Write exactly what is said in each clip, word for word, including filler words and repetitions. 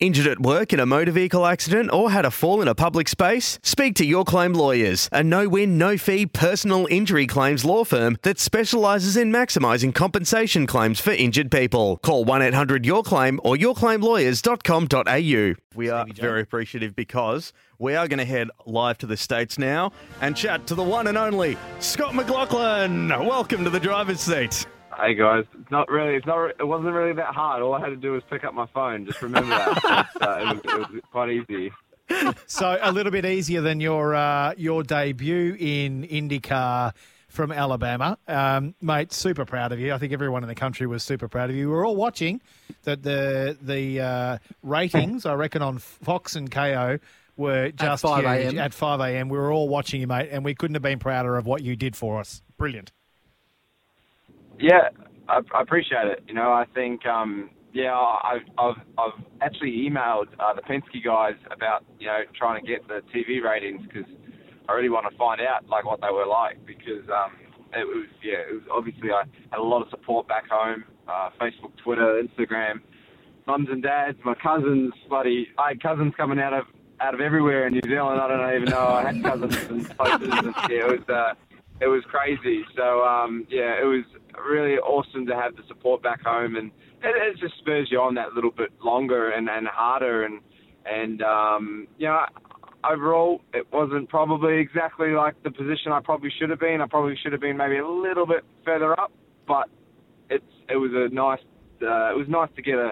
Injured at work in a motor vehicle accident or had a fall in a public space? Speak to Your Claim Lawyers, a no-win, no-fee personal injury claims law firm that specialises in maximising compensation claims for injured people. Call one eight hundred your claim or your claim lawyers dot com dot a u. We are very appreciative because we are going to head live to the States now and chat to the one and only Scott McLaughlin. Welcome to the driver's seat. Hey guys, it's not really, it's not, it wasn't really that hard. All I had to do was pick up my phone. Just remember that. So it, was, it was quite easy. So a little bit easier than your uh, your debut in IndyCar from Alabama, um, mate. Super proud of you. I think everyone in the country was super proud of you. We were all watching the the the uh, ratings. I reckon on Fox and K O were just at five a m At five a m we were all watching you, mate, and we couldn't have been prouder of what you did for us. Brilliant. Yeah, I, I appreciate it. You know, I think, um, yeah, I, I've I've actually emailed uh, the Penske guys about, you know, trying to get the T V ratings because I really want to find out, like, what they were like because um, it was, yeah, it was obviously I had a lot of support back home, uh, Facebook, Twitter, Instagram, mums and dads, my cousins, bloody, I had cousins coming out of, out of everywhere in New Zealand. I don't even know. I had cousins and places and yeah, it was... Uh, It was crazy. So, um, yeah, it was really awesome to have the support back home. And it, it just spurs you on that little bit longer and, and harder. And, and um, you know, overall, it wasn't probably exactly like the position I probably should have been. I probably should have been maybe a little bit further up. But it's it was a nice uh, it was nice to get a,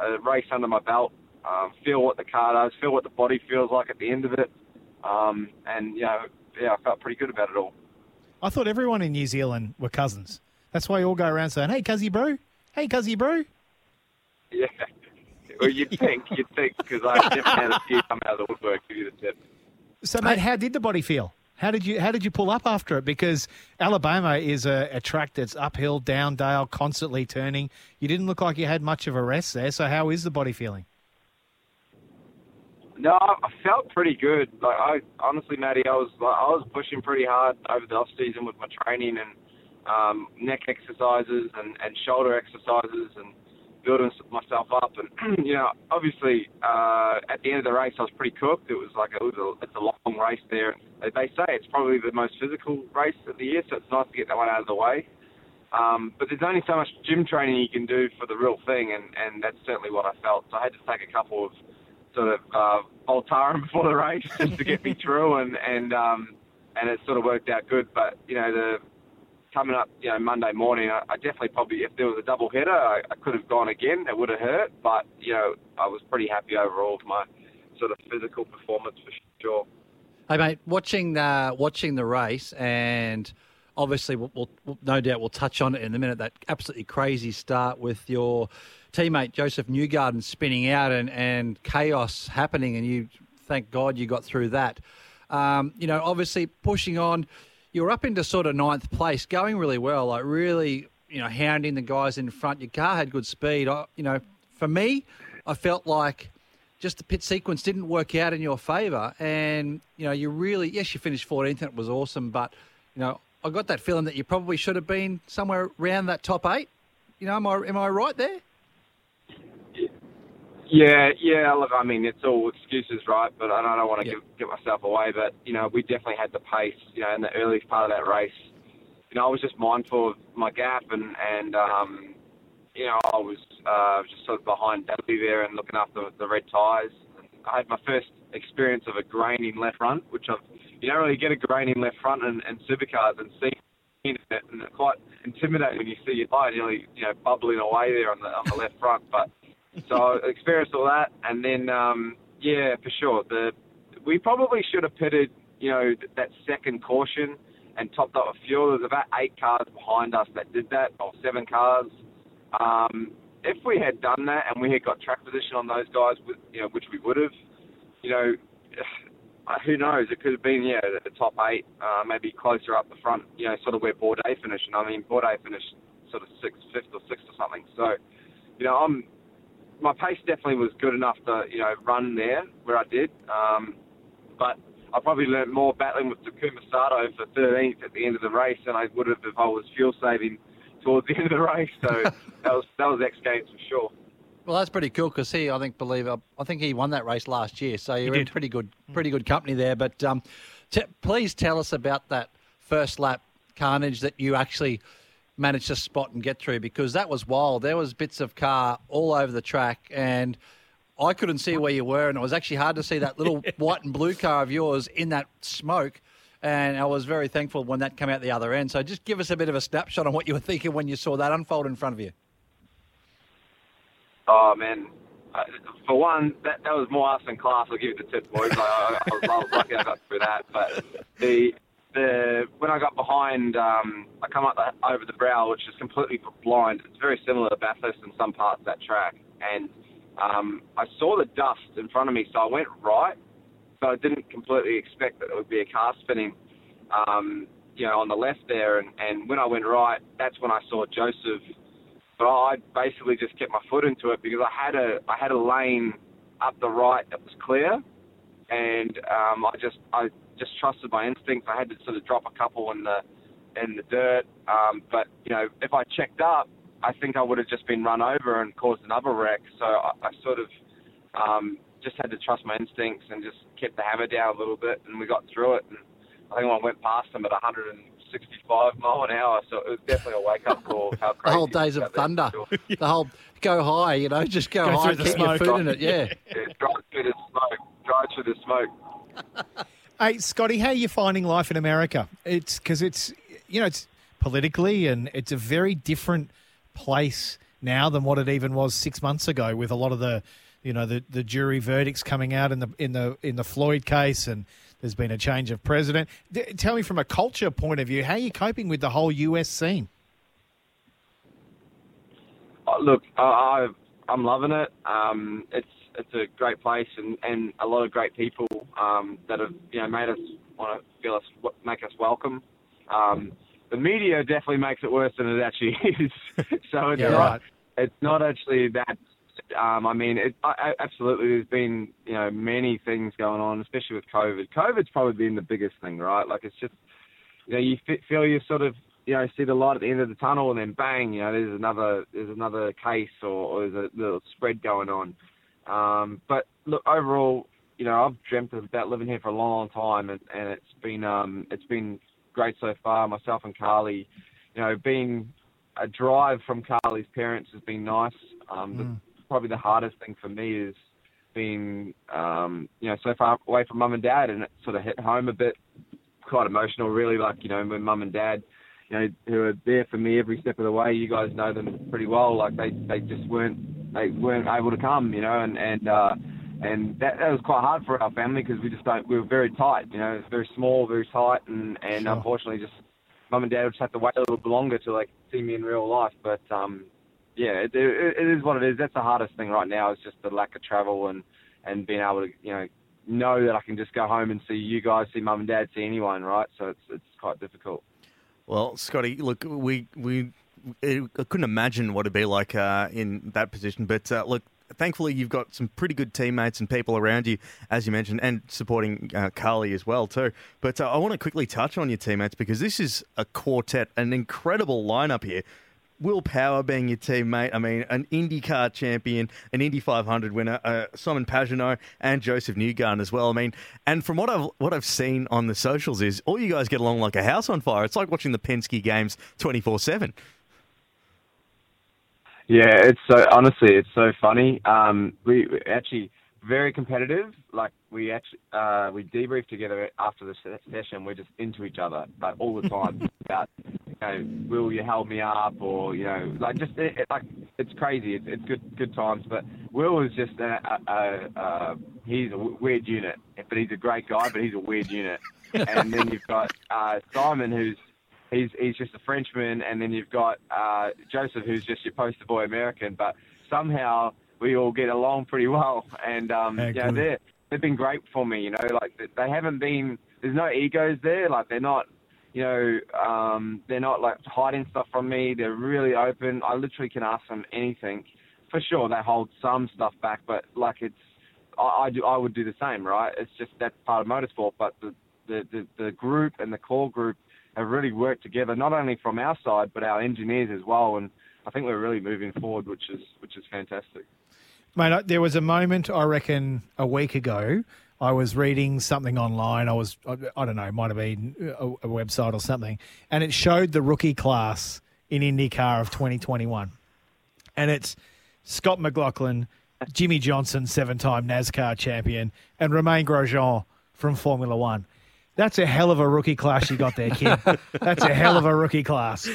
a race under my belt, um, feel what the car does, feel what the body feels like at the end of it. Um, and, you know, yeah, I felt pretty good about it all. I thought everyone in New Zealand were cousins. That's why you all go around saying, hey, cuzzy bro, hey, cuzzy bro. Yeah. Well, you'd think, you'd think, because I've never had a few come out of the woodwork, give you the tip. So, mate, how did the body feel? How did you How did you pull up after it? Because Alabama is a, a track that's uphill, down, dale, constantly turning. You didn't look like you had much of a rest there, so how is the body feeling? No, I felt pretty good. Like I honestly, Matty, I was like, I was pushing pretty hard over the off season with my training and um, neck exercises and, and shoulder exercises and building myself up. And you know, obviously, uh, at the end of the race, I was pretty cooked. It was like it was a, it's a long race there. They say it's probably the most physical race of the year, so it's nice to get that one out of the way. Um, but there's only so much gym training you can do for the real thing, and, and that's certainly what I felt. So I had to take a couple of sort of uh, Voltaren before the race just to get me through, and and um, and it sort of worked out good. But you know, the coming up, you know, Monday morning, I, I definitely probably if there was a double header, I, I could have gone again. It would have hurt, but you know, I was pretty happy overall with my sort of physical performance for sure. Hey mate, watching the watching the race, and obviously we'll, we'll no doubt we'll touch on it in a minute. That absolutely crazy start with your teammate Joseph Newgarden spinning out and, and chaos happening, and you thank God you got through that. Um, you know, obviously pushing on, you were up into sort of ninth place, going really well, like really, you know, hounding the guys in front. Your car had good speed. I, you know, for me, I felt like just the pit sequence didn't work out in your favour, and you know, you really, yes, you finished fourteenth and it was awesome, but you know, I got that feeling that you probably should have been somewhere around that top eight. You know, am I am I right there? Yeah, yeah, look, I mean, it's all excuses, right? But I don't, I don't want to yeah. give, give myself away. But, you know, we definitely had the pace, you know, in the early part of that race. You know, I was just mindful of my gap and, and um, you know, I was uh, just sort of behind Dudley there and looking after the red tyres. I had my first experience of a grain in left front, which I've, you don't really get a grain in left front in, in supercars and see it. And it's quite intimidating when you see your tyre nearly, you know, bubbling away there on the, on the left front. But... so I experienced all that, and then, um, yeah, for sure. The we probably should have pitted, you know, that second caution and topped up with fuel. There's about eight cars behind us that did that, or seven cars. Um, if we had done that and we had got track position on those guys, with, you know, which we would have, you know, who knows? It could have been, yeah, the top eight, uh, maybe closer up the front, you know, sort of where Bourdais finished. And I mean, Bourdais finished sort of sixth, fifth or sixth or something. So, you know, I'm, my pace definitely was good enough to, you know, run there where I did. Um, but I probably learned more battling with Takuma Sato for thirteenth at the end of the race than I would have if I was fuel saving towards the end of the race. So that was that was X Games for sure. Well, that's pretty cool because he, I think, believe I think he won that race last year. So you're in pretty good, pretty good company there. But um, t- please tell us about that first lap carnage that you actually managed to spot and get through, because that was wild. There was bits of car all over the track, and I couldn't see where you were, and it was actually hard to see that little white and blue car of yours in that smoke. And I was very thankful when that came out the other end. So just give us a bit of a snapshot on what you were thinking when you saw that unfold in front of you. Oh, man. Uh, for one, that, that was more us than class. I'll give you the tip, boys. I, I, was, I was lucky I got through that. But the the when I got behind, um, I come up the, over the brow, which is completely blind. It's very similar to Bathurst in some parts of that track. And um, I saw the dust in front of me, so I went right. So I didn't completely expect that it would be a car spinning, um, you know, on the left there. And, and when I went right, that's when I saw Joseph. But I basically just kept my foot into it because I had a I had a lane up the right that was clear, and um, I just I just trusted my instincts. I had to sort of drop a couple in the in the dirt, um, but you know if I checked up, I think I would have just been run over and caused another wreck. So I, I sort of um, just had to trust my instincts and just kept the hammer down a little bit, and we got through it. And I think I went past them at one hundred sixty-five mile an hour, so it was definitely a wake up call. How crazy the whole days of thunder, yeah. The whole go high, you know, just go, go high, keep your food in it, yeah. yeah. Drive through the smoke, drive through the smoke. Hey, Scotty, how are you finding life in America? It's because it's, you know, it's politically and it's a very different place now than what it even was six months ago, with a lot of the, you know, the, the jury verdicts coming out in the in the in the Floyd case, and there's been a change of president. D- tell me from a culture point of view, how are you coping with the whole U S scene? Oh, look, uh, I, I'm loving it. Um, it's it's a great place, and, and a lot of great people um, that have you know made us want to feel us make us welcome. Um, the media definitely makes it worse than it actually is. so it's yeah, not right. it's not actually that. Um, I mean, it, I, absolutely, there's been, you know, many things going on, especially with COVID. COVID's probably been the biggest thing, right? Like, it's just, you know, you f- feel you sort of, you know, see the light at the end of the tunnel, and then bang, you know, there's another there's another case or, or there's a little spread going on. Um, but, look, overall, you know, I've dreamt about living here for a long, long time, and, and it's been um, it's been great so far. Myself and Carly, you know, being a drive from Carly's parents has been nice. Um, mm. the, Probably the hardest thing for me is being, um, you know, so far away from mum and dad, and it sort of hit home a bit. Quite emotional, really. Like, you know, when mum and dad, you know, who are there for me every step of the way. You guys know them pretty well. Like they, they just weren't, they weren't able to come, you know, and and uh, and that, that was quite hard for our family because we just don't. We were very tight, you know, very small, very tight, and and sure. Unfortunately, just mum and dad just had to wait a little bit longer to like see me in real life, but. um Yeah, it, it, it is what it is. That's the hardest thing right now is just the lack of travel and, and being able to, you know, know that I can just go home and see you guys, see mum and dad, see anyone, right? So it's it's quite difficult. Well, Scotty, look, we we I couldn't imagine what it'd be like uh, in that position. But, uh, look, thankfully you've got some pretty good teammates and people around you, as you mentioned, and supporting uh, Carly as well too. But uh, I want to quickly touch on your teammates because this is a quartet, an incredible lineup here. Will Power being your teammate, I mean, an IndyCar champion, an Indy five hundred winner, uh, Simon Pagenaud and Joseph Newgarden as well. I mean, and from what I've what I've seen on the socials is all you guys get along like a house on fire. It's like watching the Penske games twenty-four seven. Yeah, it's so honestly, it's so funny. Um, we we're actually very competitive. Like we actually uh, we debrief together after the session. We're just into each other, like all the time. About Know, will you held me up, or you know, like just it, it, like it's crazy. It's, it's good, good times. But Will is just a, a, a, a he's a weird unit, but he's a great guy. But he's a weird unit. And then you've got uh, Simon, who's he's he's just a Frenchman, and then you've got uh, Joseph, who's just your poster boy American. But somehow we all get along pretty well. And um, yeah, you know, they're, they've been great for me, you know, like they haven't been, there's no egos there. Like they're not, you know, um, they're not like hiding stuff from me. They're really open. I literally can ask them anything. For sure, they hold some stuff back, but like it's, I, I do, I would do the same, right? It's just that's part of motorsport. But the, the, the, the group and the core group have really worked together, not only from our side, but our engineers as well. And I think we're really moving forward, which is which is fantastic. Mate, there was a moment, I reckon, a week ago, I was reading something online. I was, I don't know, it might have been a, a website or something. And it showed the rookie class in IndyCar of twenty twenty-one. And it's Scott McLaughlin, Jimmy Johnson, seven-time NASCAR champion, and Romain Grosjean from Formula One. That's a hell of a rookie class you got there, kid. That's a hell of a rookie class.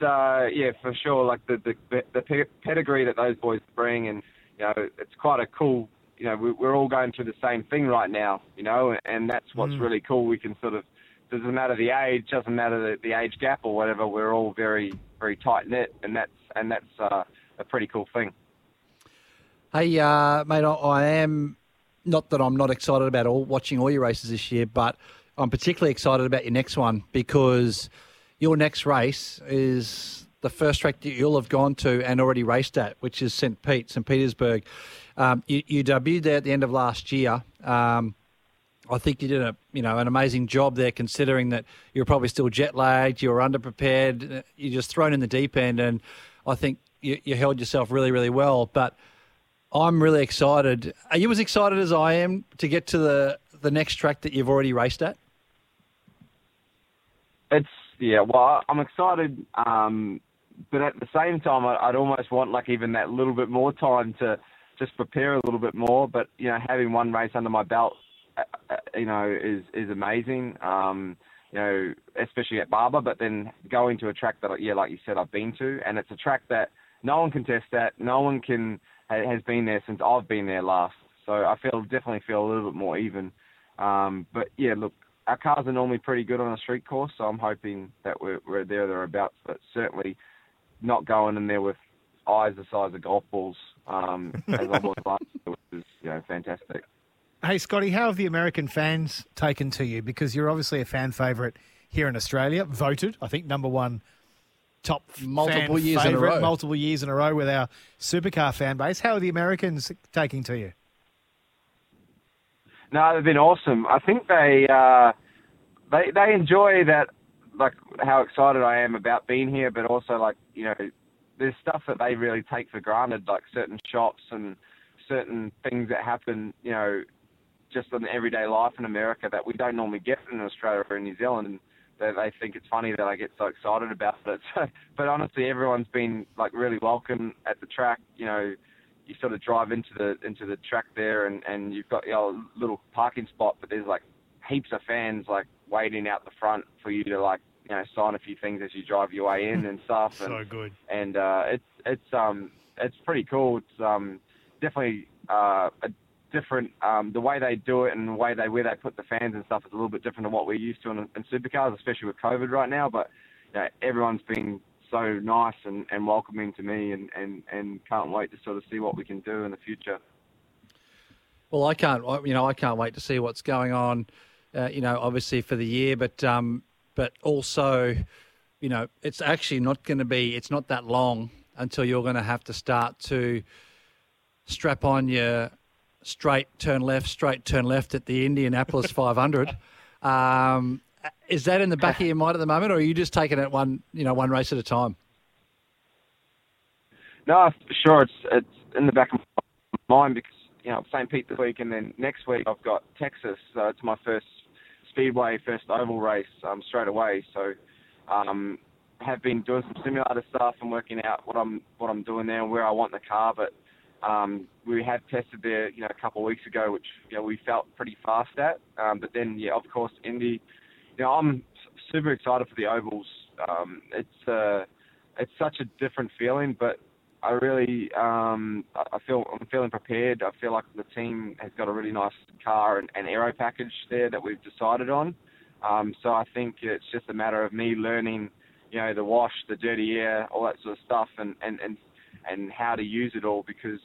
Uh, yeah, for sure. Like the, the the pedigree that those boys bring, and you know, it's quite a cool. You know, we, we're all going through the same thing right now. You know, and that's what's mm. really cool. We can sort of doesn't matter the age, doesn't matter the, the age gap or whatever. We're all very very tight knit, and that's and that's uh, a pretty cool thing. Hey, uh, mate, I, I am not that I'm not excited about all watching all your races this year, but I'm particularly excited about your next one because. Your next race is the first track that you'll have gone to and already raced at, which is Saint Pete, Saint Petersburg. Um, you, you debuted there at the end of last year. Um, I think you did a, you know, an amazing job there, considering that you were probably still jet lagged, you were underprepared, you just thrown in the deep end, and I think you, you held yourself really, really well. But I'm really excited. Are you as excited as I am to get to the the next track that you've already raced at? It's Yeah, well, I'm excited, um, but at the same time, I'd almost want like even that little bit more time to just prepare a little bit more. But you know, having one race under my belt, you know, is is amazing. Um, you know, especially at Barber, but then going to a track that, yeah, like you said, I've been to, and it's a track that no one can test at, no one can has been there since I've been there last. So I feel definitely feel a little bit more even. Um, but yeah, look. Our cars are normally pretty good on a street course, so I'm hoping that we're, we're there thereabouts, but certainly not going in there with eyes the size of golf balls, um, as I was last year, which is, you know, fantastic. Hey, Scotty, how have the American fans taken to you? Because you're obviously a fan favourite here in Australia, voted, I think, number one top multiple fan years favourite, in a row. multiple years in a row with our supercar fan base. How are the Americans taking to you? No, they've been awesome. I think they uh, they they enjoy that, like how excited I am about being here, but also like you know, there's stuff that they really take for granted, like certain shops and certain things that happen, you know, just in everyday life in America that we don't normally get in Australia or in New Zealand. And they, they think it's funny that I get so excited about it. So, but honestly, everyone's been like really welcome at the track, you know. You sort of drive into the into the track there, and, and you've got your little parking spot, but there's like heaps of fans like waiting out the front for you to like you know sign a few things as you drive your way in and stuff. so and, good. And uh, it's it's um it's pretty cool. It's um definitely uh, a different um the way they do it and the way they where they put the fans and stuff is a little bit different to what we're used to in, in supercars, especially with COVID right now. But you know, everyone's been so nice and, and welcoming to me and, and, and can't wait to sort of see what we can do in the future. Well, I can't, you know, I can't wait to see what's going on, uh, you know, obviously for the year, but, um, but also, you know, it's actually not going to be, it's not that long until you're going to have to start to strap on your straight turn left, straight turn left at the Indianapolis five hundred. Um, Is that in the back of your mind at the moment, or are you just taking it one, you know, one race at a time? No, sure, it's it's in the back of my mind because you know Saint Pete this week, and then next week I've got Texas. So it's my first speedway, first oval race um, straight away. So um, have been doing some simulator stuff and working out what I'm what I'm doing there and where I want the car. But um, we have tested there, you know, a couple of weeks ago, which you know we felt pretty fast at. Um, but then, yeah, of course, Indy. You know, I'm super excited for the ovals. Um, it's uh, it's such a different feeling, but I really um, I feel I'm feeling prepared. I feel like the team has got a really nice car and, and aero package there that we've decided on. Um, so I think it's just a matter of me learning, you know, the wash, the dirty air, all that sort of stuff, and and, and and how to use it all, because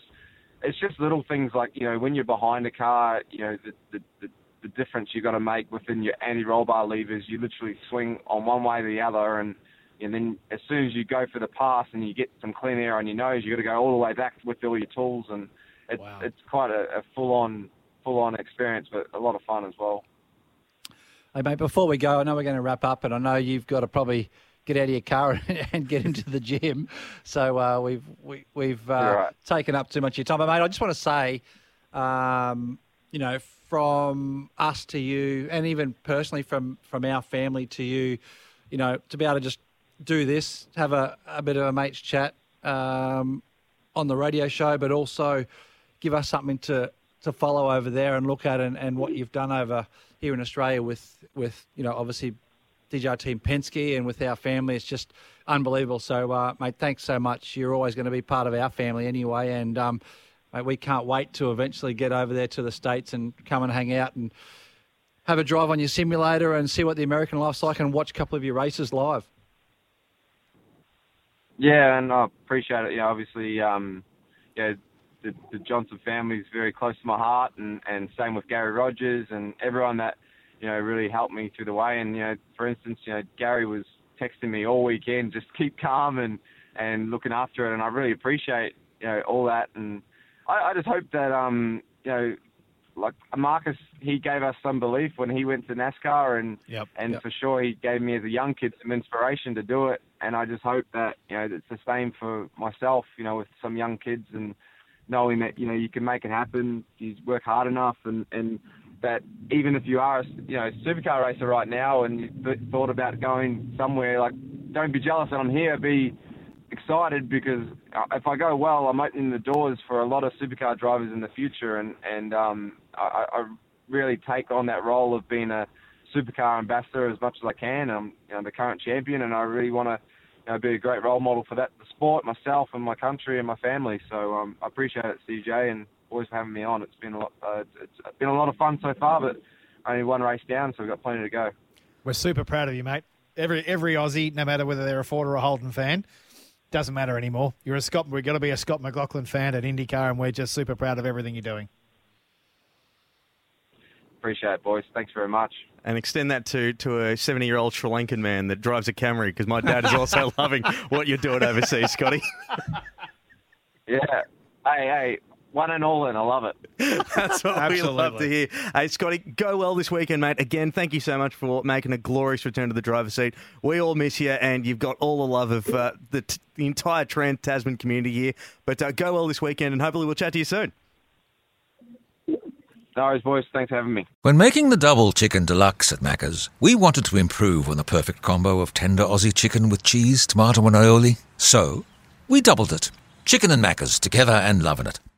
it's just little things like, you know, when you're behind a car, you know, the, the, the, the difference you've got to make within your anti-roll bar levers. You literally swing on one way or the other, and and then as soon as you go for the pass and you get some clean air on your nose, you've got to go all the way back with all your tools, and it's, wow. it's quite a, a full-on full-on experience, but a lot of fun as well. Hey, mate, before we go, I know we're going to wrap up, and I know you've got to probably get out of your car and get into the gym. So uh, we've we, we've uh, right. taken up too much of your time. But, mate, I just want to say, um, you know, from us to you, and even personally from, from our family to you, you know, to be able to just do this, have a, a bit of a mate's chat um, on the radio show, but also give us something to, to follow over there and look at, and, and what you've done over here in Australia with, with you know, obviously D J Team Penske and with our family. It's just unbelievable. So, uh, mate, thanks so much. You're always going to be part of our family anyway, and um, mate, we can't wait to eventually get over there to the States and come and hang out and have a drive on your simulator and see what the American life's like and watch a couple of your races live. Yeah, and I appreciate it. You know, obviously, um, yeah, the, the Johnson family is very close to my heart, and, and same with Gary Rogers and everyone that, you know, really helped me through the way. And, you know, for instance, you know, Gary was texting me all weekend, just keep calm and, and looking after it. And I really appreciate, you know, all that. And I, I just hope that, um, you know, like Marcus, he gave us some belief when he went to NASCAR, and yep, and yep. for sure he gave me as a young kid some inspiration to do it. And I just hope that, you know, it's the same for myself, you know, with some young kids, and knowing that, you know, you can make it happen, you work hard enough, and, and that even if you are a, you know, supercar racer right now and you th- thought about going somewhere, like, don't be jealous that I'm here. Be excited, because if I go well, I'm opening the doors for a lot of supercar drivers in the future, and and um, I, I really take on that role of being a supercar ambassador as much as I can. I'm, you know, the current champion, and I really want to, you know, be a great role model for that, the sport, myself, and my country, and my family. So um, I appreciate it, C J, and always for having me on. It's been a lot. Uh, it's, it's been a lot of fun so far, but only one race down, so we've got plenty to go. We're super proud of you, mate. Every every Aussie, no matter whether they're a Ford or a Holden fan. Doesn't matter anymore. You're a Scott. We've got to be a Scott McLaughlin fan at IndyCar, and we're just super proud of everything you're doing. Appreciate it, boys. Thanks very much. And extend that to, to a seventy-year-old Sri Lankan man that drives a Camry, because my dad is also loving what you're doing overseas, Scotty. Yeah. Hey, hey. One and all in. I love it. That's what Absolutely. we love to hear. Hey, Scotty, go well this weekend, mate. Again, thank you so much for making a glorious return to the driver's seat. We all miss you, and you've got all the love of uh, the, t- the entire Trans-Tasman community here. But uh, go well this weekend, and hopefully we'll chat to you soon. No worries, boys. Thanks for having me. When making the double chicken deluxe at Macca's, we wanted to improve on the perfect combo of tender Aussie chicken with cheese, tomato and aioli. So we doubled it. Chicken and Macca's, together and loving it.